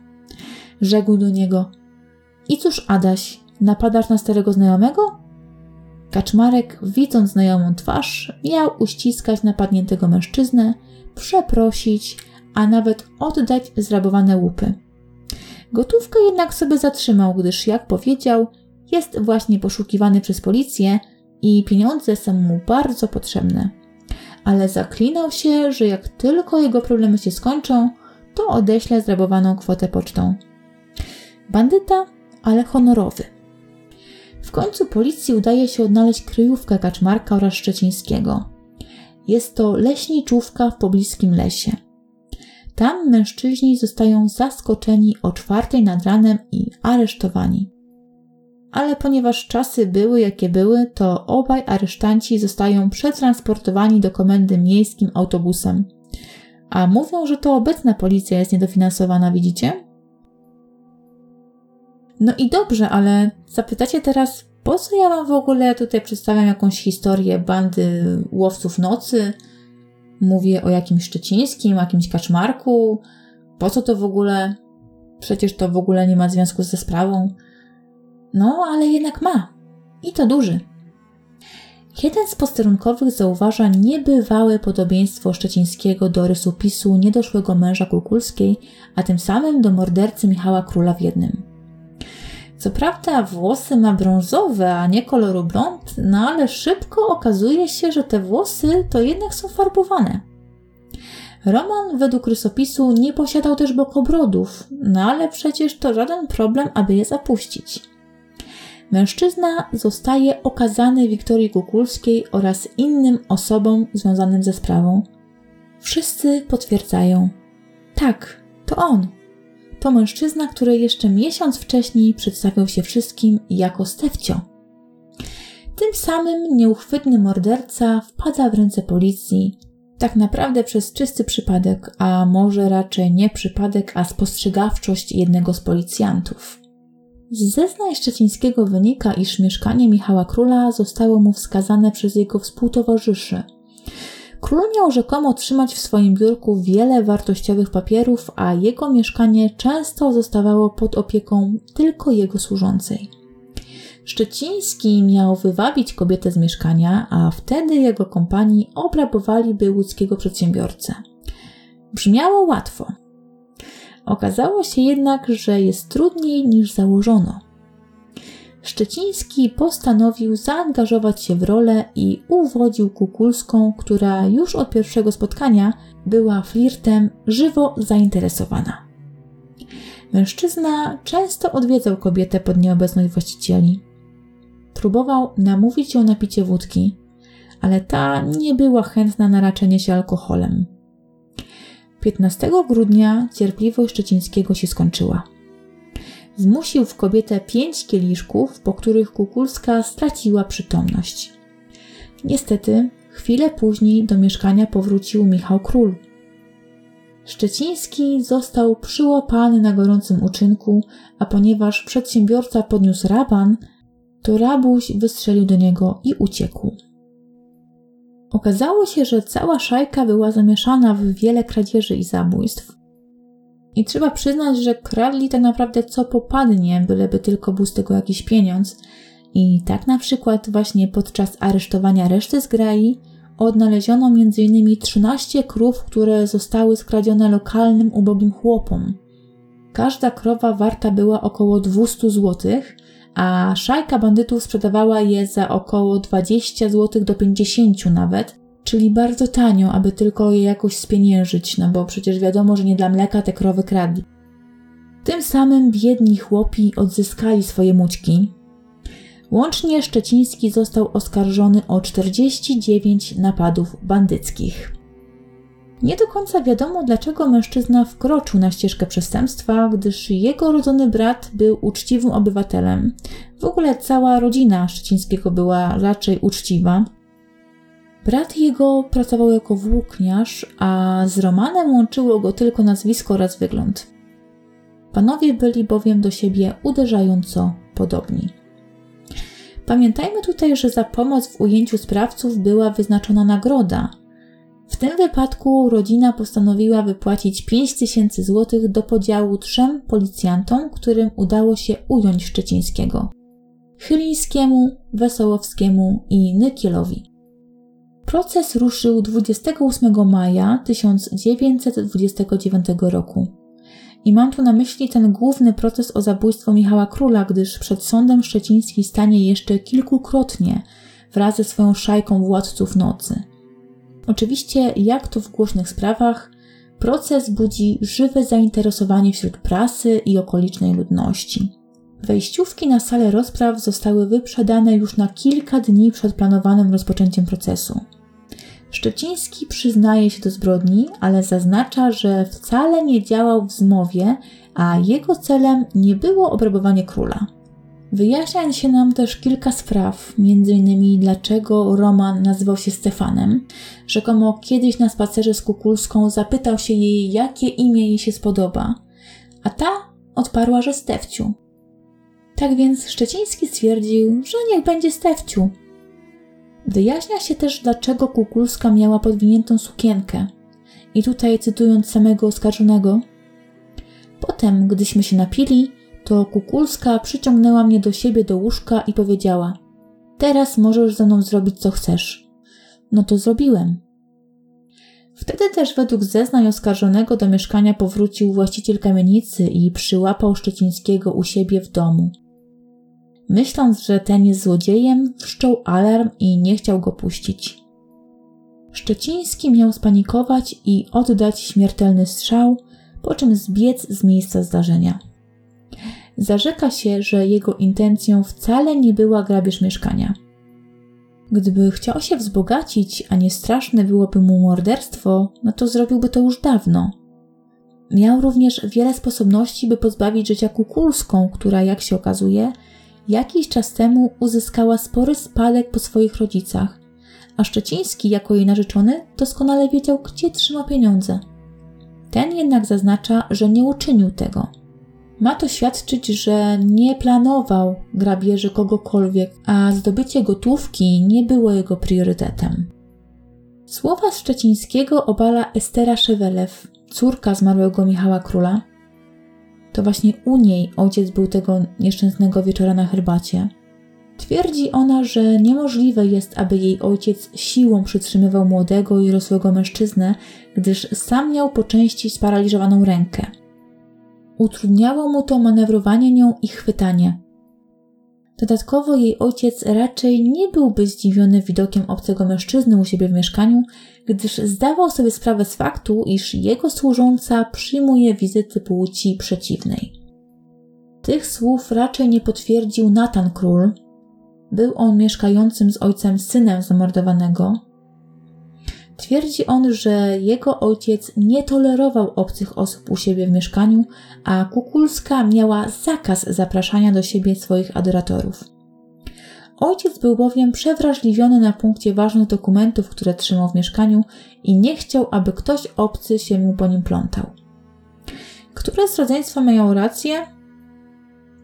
Rzekł do niego: „I cóż, Adaś, napadasz na starego znajomego?” Kaczmarek, widząc znajomą twarz, miał uściskać napadniętego mężczyznę, przeprosić, a nawet oddać zrabowane łupy. Gotówkę jednak sobie zatrzymał, gdyż, jak powiedział, jest właśnie poszukiwany przez policję i pieniądze są mu bardzo potrzebne. Ale zaklinał się, że jak tylko jego problemy się skończą, to odeśle zrabowaną kwotę pocztą. Bandyta, ale honorowy. W końcu policji udaje się odnaleźć kryjówkę Kaczmarka oraz Szczecińskiego. Jest to leśniczówka w pobliskim lesie. Tam mężczyźni zostają zaskoczeni o 4:00 nad ranem i aresztowani. Ale ponieważ czasy były jakie były, to obaj aresztanci zostają przetransportowani do komendy miejskim autobusem. A mówią, że to obecna policja jest niedofinansowana, widzicie? No i dobrze, ale zapytacie teraz, po co ja wam w ogóle tutaj przedstawiam jakąś historię bandy łowców nocy? Mówię o jakimś Szczecińskim, o jakimś Kaczmarku. Po co to w ogóle? Przecież to w ogóle nie ma związku ze sprawą. No, ale jednak ma. I to duży. Jeden z posterunkowych zauważa niebywałe podobieństwo Szczecińskiego do rysopisu niedoszłego męża Kukulskiej, a tym samym do mordercy Michała Króla w jednym. Co prawda włosy ma brązowe, a nie koloru blond, no ale szybko okazuje się, że te włosy to jednak są farbowane. Roman według rysopisu nie posiadał też bokobrodów, no ale przecież to żaden problem, aby je zapuścić. Mężczyzna zostaje okazany Wiktorii Kukulskiej oraz innym osobom związanym ze sprawą. Wszyscy potwierdzają: tak, to on. To mężczyzna, który jeszcze miesiąc wcześniej przedstawiał się wszystkim jako Stefcio. Tym samym nieuchwytny morderca wpada w ręce policji, tak naprawdę przez czysty przypadek, a może raczej nie przypadek, a spostrzegawczość jednego z policjantów. Z zeznań Szczecińskiego wynika, iż mieszkanie Michała Króla zostało mu wskazane przez jego współtowarzyszy. Król miał rzekomo trzymać w swoim biurku wiele wartościowych papierów, a jego mieszkanie często zostawało pod opieką tylko jego służącej. Szczeciński miał wywabić kobietę z mieszkania, a wtedy jego kompani obrabowaliby łódzkiego przedsiębiorcę. Brzmiało łatwo. Okazało się jednak, że jest trudniej niż założono. Szczeciński postanowił zaangażować się w rolę i uwodził Kukulską, która już od pierwszego spotkania była flirtem żywo zainteresowana. Mężczyzna często odwiedzał kobietę pod nieobecność właścicieli. Próbował namówić ją na picie wódki, ale ta nie była chętna na raczenie się alkoholem. 15 grudnia cierpliwość Szczecińskiego się skończyła. Zmusił w kobietę 5 kieliszków, po których Kukulska straciła przytomność. Niestety, chwilę później do mieszkania powrócił Michał Król. Szczeciński został przyłapany na gorącym uczynku, a ponieważ przedsiębiorca podniósł raban, to rabuś wystrzelił do niego i uciekł. Okazało się, że cała szajka była zamieszana w wiele kradzieży i zabójstw. I trzeba przyznać, że kradli tak naprawdę co popadnie, byleby tylko był z tego jakiś pieniądz. I tak na przykład właśnie podczas aresztowania reszty zgrai odnaleziono m.in. 13 krów, które zostały skradzione lokalnym ubogim chłopom. Każda krowa warta była około 200 zł, a szajka bandytów sprzedawała je za około 20 zł do 50 nawet, czyli bardzo tanio, aby tylko je jakoś spieniężyć, no bo przecież wiadomo, że nie dla mleka te krowy kradli. Tym samym biedni chłopi odzyskali swoje mućki. Łącznie Szczeciński został oskarżony o 49 napadów bandyckich. Nie do końca wiadomo, dlaczego mężczyzna wkroczył na ścieżkę przestępstwa, gdyż jego rodzony brat był uczciwym obywatelem. W ogóle cała rodzina Szczecińskiego była raczej uczciwa. Brat jego pracował jako włókniarz, a z Romanem łączyło go tylko nazwisko oraz wygląd. Panowie byli bowiem do siebie uderzająco podobni. Pamiętajmy tutaj, że za pomoc w ujęciu sprawców była wyznaczona nagroda. W tym wypadku rodzina postanowiła wypłacić 5000 zł do podziału 3 policjantom, którym udało się ująć Szczecińskiego: Chylińskiemu, Wesołowskiemu i Nykielowi. Proces ruszył 28 maja 1929 roku. I mam tu na myśli ten główny proces o zabójstwo Michała Króla, gdyż przed sądem Szczeciński stanie jeszcze kilkukrotnie wraz ze swoją szajką władców nocy. Oczywiście, jak to w głośnych sprawach, proces budzi żywe zainteresowanie wśród prasy i okolicznej ludności. Wejściówki na salę rozpraw zostały wyprzedane już na kilka dni przed planowanym rozpoczęciem procesu. Szczeciński przyznaje się do zbrodni, ale zaznacza, że wcale nie działał w zmowie, a jego celem nie było obrabowanie króla. Wyjaśnia się nam też kilka spraw, m.in. dlaczego Roman nazywał się Stefanem. Rzekomo kiedyś na spacerze z Kukulską zapytał się jej, jakie imię jej się spodoba, a ta odparła, że Stefciu. Tak więc Szczeciński stwierdził, że niech będzie Stefciu. Wyjaśnia się też, dlaczego Kukulska miała podwiniętą sukienkę. I tutaj cytując samego oskarżonego: potem, gdyśmy się napili, to Kukulska przyciągnęła mnie do siebie do łóżka i powiedziała: teraz możesz ze mną zrobić co chcesz. No to zrobiłem. Wtedy też według zeznań oskarżonego do mieszkania powrócił właściciel kamienicy i przyłapał Szczecińskiego u siebie w domu. Myśląc, że ten jest złodziejem, wszczął alarm i nie chciał go puścić. Szczeciński miał spanikować i oddać śmiertelny strzał, po czym zbiec z miejsca zdarzenia. Zarzeka się, że jego intencją wcale nie była grabież mieszkania. Gdyby chciał się wzbogacić, a nie straszne byłoby mu morderstwo, no to zrobiłby to już dawno. Miał również wiele sposobności, by pozbawić życia Kukulską, która, jak się okazuje, jakiś czas temu uzyskała spory spadek po swoich rodzicach, a Szczeciński jako jej narzeczony doskonale wiedział, gdzie trzyma pieniądze. Ten jednak zaznacza, że nie uczynił tego. Ma to świadczyć, że nie planował grabieży kogokolwiek, a zdobycie gotówki nie było jego priorytetem. Słowa Szczecińskiego obala Estera Szewelew, córka zmarłego Michała Króla. To właśnie u niej ojciec był tego nieszczęsnego wieczora na herbacie. Twierdzi ona, że niemożliwe jest, aby jej ojciec siłą przytrzymywał młodego i rosłego mężczyznę, gdyż sam miał po części sparaliżowaną rękę. Utrudniało mu to manewrowanie nią i chwytanie. Dodatkowo jej ojciec raczej nie byłby zdziwiony widokiem obcego mężczyzny u siebie w mieszkaniu, gdyż zdawał sobie sprawę z faktu, iż jego służąca przyjmuje wizyty płci przeciwnej. Tych słów raczej nie potwierdził Natan Król. Był on mieszkającym z ojcem synem zamordowanego. Twierdzi on, że jego ojciec nie tolerował obcych osób u siebie w mieszkaniu, a Kukulska miała zakaz zapraszania do siebie swoich adoratorów. Ojciec był bowiem przewrażliwiony na punkcie ważnych dokumentów, które trzymał w mieszkaniu i nie chciał, aby ktoś obcy się mu po nim plątał. Które z rodzeństwa mają rację?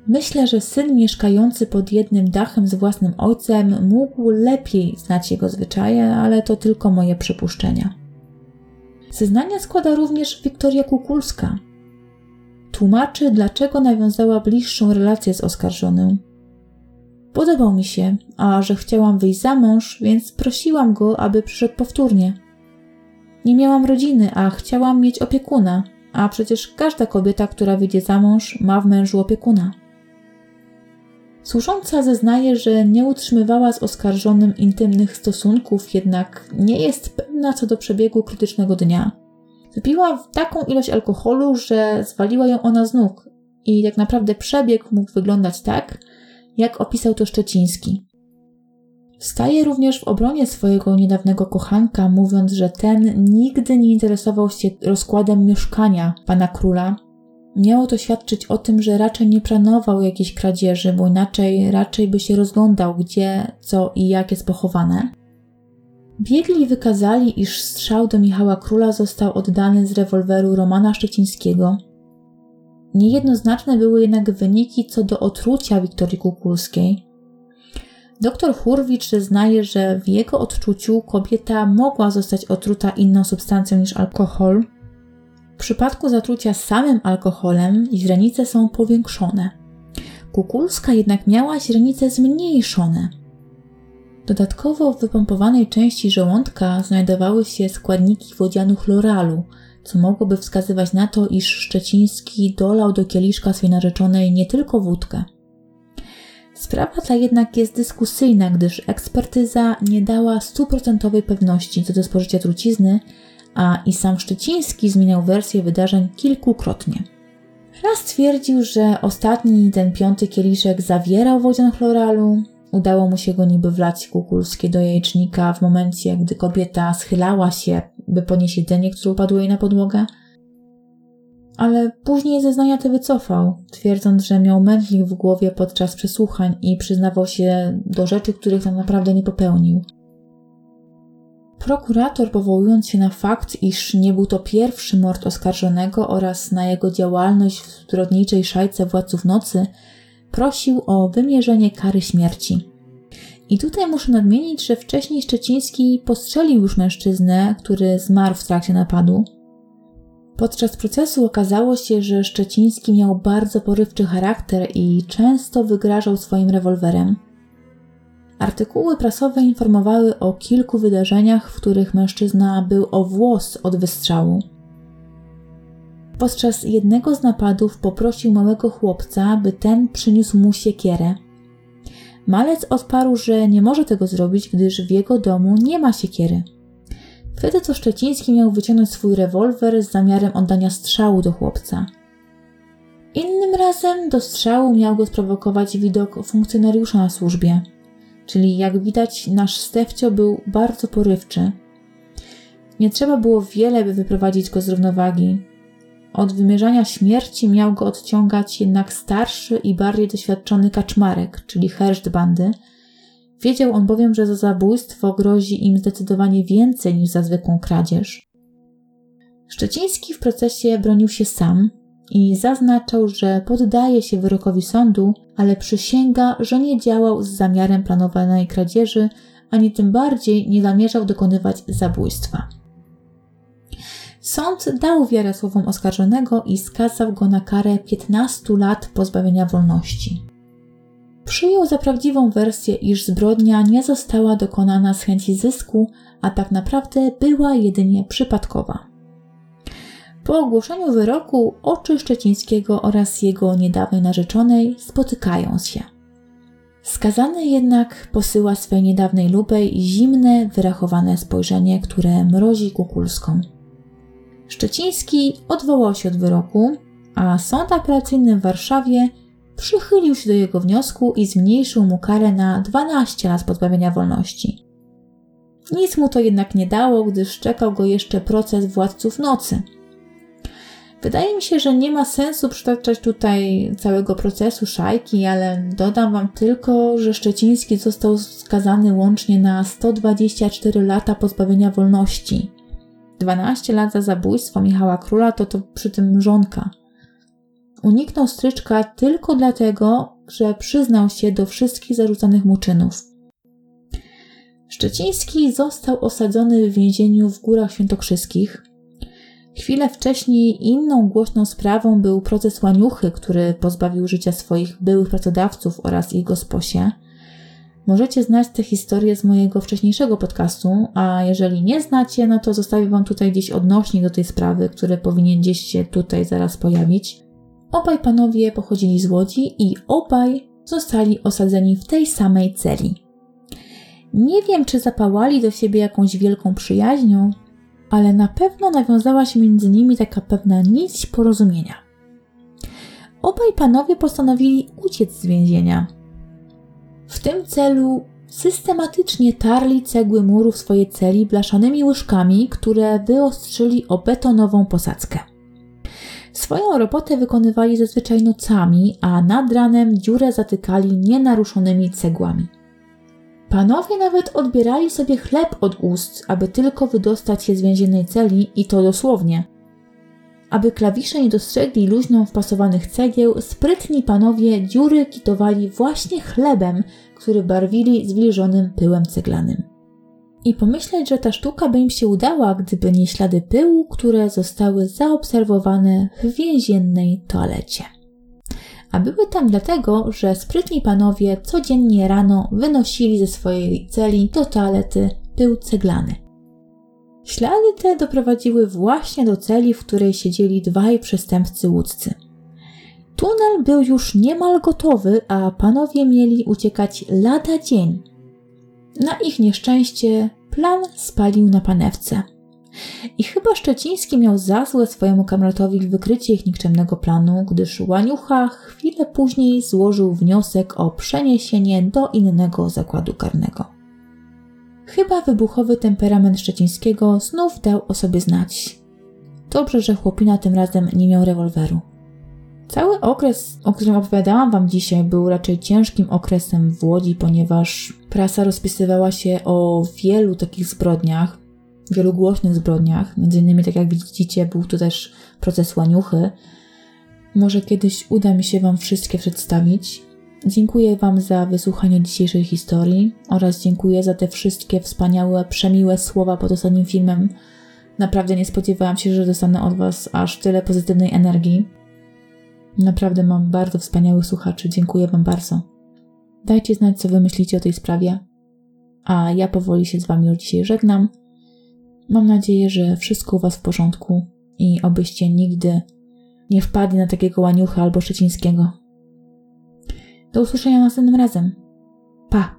Myślę, że syn mieszkający pod jednym dachem z własnym ojcem mógł lepiej znać jego zwyczaje, ale to tylko moje przypuszczenia. Zeznania składa również Wiktoria Kukulska. Tłumaczy, dlaczego nawiązała bliższą relację z oskarżonym. Podobał mi się, a że chciałam wyjść za mąż, więc prosiłam go, aby przyszedł powtórnie. Nie miałam rodziny, a chciałam mieć opiekuna, a przecież każda kobieta, która wyjdzie za mąż, ma w mężu opiekuna. Służąca zeznaje, że nie utrzymywała z oskarżonym intymnych stosunków, jednak nie jest pewna co do przebiegu krytycznego dnia. Wypiła taką ilość alkoholu, że zwaliła ją ona z nóg i tak naprawdę przebieg mógł wyglądać tak, jak opisał to Szczeciński. Staje również w obronie swojego niedawnego kochanka, mówiąc, że ten nigdy nie interesował się rozkładem mieszkania pana Króla. Miało to świadczyć o tym, że raczej nie planował jakiejś kradzieży, bo inaczej raczej by się rozglądał, gdzie, co i jak jest pochowane. Biegli wykazali, iż strzał do Michała Króla został oddany z rewolweru Romana Szczecińskiego. Niejednoznaczne były jednak wyniki co do otrucia Wiktorii Kukulskiej. Doktor Hurwicz zeznaje, że w jego odczuciu kobieta mogła zostać otruta inną substancją niż alkohol. W przypadku zatrucia samym alkoholem źrenice są powiększone. Kukulska jednak miała źrenice zmniejszone. Dodatkowo w wypompowanej części żołądka znajdowały się składniki wodzianu chloralu, co mogłoby wskazywać na to, iż Szczeciński dolał do kieliszka swej narzeczonej nie tylko wódkę. Sprawa ta jednak jest dyskusyjna, gdyż ekspertyza nie dała 100% pewności co do spożycia trucizny, a i sam Szczeciński zmieniał wersję wydarzeń kilkukrotnie. Raz twierdził, że ostatni, ten piąty kieliszek zawierał wodzian chloralu, udało mu się go niby wlać Kukulskiej do jajecznika w momencie, gdy kobieta schylała się, by podnieść jedzenie, które upadło jej na podłogę. Ale później zeznania te wycofał, twierdząc, że miał mętlik w głowie podczas przesłuchań i przyznawał się do rzeczy, których tak naprawdę nie popełnił. Prokurator, powołując się na fakt, iż nie był to pierwszy mord oskarżonego oraz na jego działalność w zbrodniczej szajce władców nocy, prosił o wymierzenie kary śmierci. I tutaj muszę nadmienić, że wcześniej Szczeciński postrzelił już mężczyznę, który zmarł w trakcie napadu. Podczas procesu okazało się, że Szczeciński miał bardzo porywczy charakter i często wygrażał swoim rewolwerem. Artykuły prasowe informowały o kilku wydarzeniach, w których mężczyzna był o włos od wystrzału. Podczas jednego z napadów poprosił małego chłopca, by ten przyniósł mu siekierę. Malec odparł, że nie może tego zrobić, gdyż w jego domu nie ma siekiery. Wtedy to Szczeciński miał wyciągnąć swój rewolwer z zamiarem oddania strzału do chłopca. Innym razem do strzału miał go sprowokować widok funkcjonariusza na służbie. Czyli jak widać, nasz Stefcio był bardzo porywczy. Nie trzeba było wiele, by wyprowadzić go z równowagi. Od wymierzania śmierci miał go odciągać jednak starszy i bardziej doświadczony Kaczmarek, czyli herszt bandy. Wiedział on bowiem, że za zabójstwo grozi im zdecydowanie więcej niż za zwykłą kradzież. Szczeciński w procesie bronił się sam i zaznaczał, że poddaje się wyrokowi sądu, ale przysięga, że nie działał z zamiarem planowanej kradzieży, ani tym bardziej nie zamierzał dokonywać zabójstwa. Sąd dał wiarę słowom oskarżonego i skazał go na karę 15 lat pozbawienia wolności. Przyjął za prawdziwą wersję, iż zbrodnia nie została dokonana z chęci zysku, a tak naprawdę była jedynie przypadkowa. Po ogłoszeniu wyroku oczy Szczecińskiego oraz jego niedawnej narzeczonej spotykają się. Skazany jednak posyła swej niedawnej lubej zimne, wyrachowane spojrzenie, które mrozi Kukulską. Szczeciński odwołał się od wyroku, a Sąd Apelacyjny w Warszawie przychylił się do jego wniosku i zmniejszył mu karę na 12 lat pozbawienia wolności. Nic mu to jednak nie dało, gdyż czekał go jeszcze proces władców nocy. Wydaje mi się, że nie ma sensu przytaczać tutaj całego procesu szajki, ale dodam wam tylko, że Szczeciński został skazany łącznie na 124 lata pozbawienia wolności. 12 lat za zabójstwo Michała Króla, to przy tym mrzonka. Uniknął stryczka tylko dlatego, że przyznał się do wszystkich zarzucanych mu czynów. Szczeciński został osadzony w więzieniu w Górach Świętokrzyskich. Chwilę wcześniej inną głośną sprawą był proces Łaniuchy, który pozbawił życia swoich byłych pracodawców oraz ich gosposie. Możecie znać tę historię z mojego wcześniejszego podcastu, a jeżeli nie znacie, no to zostawię wam tutaj gdzieś odnośnik do tej sprawy, który powinien gdzieś się tutaj zaraz pojawić. Obaj panowie pochodzili z Łodzi i obaj zostali osadzeni w tej samej celi. Nie wiem, czy zapałali do siebie jakąś wielką przyjaźnią, ale na pewno nawiązała się między nimi taka pewna nić porozumienia. Obaj panowie postanowili uciec z więzienia. W tym celu systematycznie tarli cegły murów swojej celi blaszanymi łyżkami, które wyostrzyli o betonową posadzkę. Swoją robotę wykonywali zazwyczaj nocami, a nad ranem dziurę zatykali nienaruszonymi cegłami. Panowie nawet odbierali sobie chleb od ust, aby tylko wydostać się z więziennej celi i to dosłownie. Aby klawisze nie dostrzegli luźno wpasowanych cegieł, sprytni panowie dziury kitowali właśnie chlebem, który barwili zwilżonym pyłem ceglanym. I pomyśleć, że ta sztuka by im się udała, gdyby nie ślady pyłu, które zostały zaobserwowane w więziennej toalecie. A były tam dlatego, że sprytni panowie codziennie rano wynosili ze swojej celi do toalety pył ceglany. Ślady te doprowadziły właśnie do celi, w której siedzieli dwaj przestępcy łódzcy. Tunel był już niemal gotowy, a panowie mieli uciekać lada dzień. Na ich nieszczęście plan spalił na panewce. I chyba Szczeciński miał za złe swojemu kamradowi wykrycie ich nikczemnego planu, gdyż Łaniucha chwilę później złożył wniosek o przeniesienie do innego zakładu karnego. Chyba wybuchowy temperament Szczecińskiego znów dał o sobie znać. Dobrze, że chłopina tym razem nie miał rewolweru. Cały okres, o którym opowiadałam wam dzisiaj, był raczej ciężkim okresem w Łodzi, ponieważ prasa rozpisywała się o wielu takich zbrodniach, wielu głośnych zbrodniach. Między innymi, tak jak widzicie, był tu też proces Łaniuchy. Może kiedyś uda mi się wam wszystkie przedstawić. Dziękuję wam za wysłuchanie dzisiejszej historii oraz dziękuję za te wszystkie wspaniałe, przemiłe słowa pod ostatnim filmem. Naprawdę nie spodziewałam się, że dostanę od was aż tyle pozytywnej energii. Naprawdę mam bardzo wspaniałych słuchaczy. Dziękuję wam bardzo. Dajcie znać, co wy myślicie o tej sprawie. A ja powoli się z wami już dzisiaj żegnam. Mam nadzieję, że wszystko u was w porządku i obyście nigdy nie wpadli na takiego Łaniucha albo Szczecińskiego. Do usłyszenia następnym razem. Pa!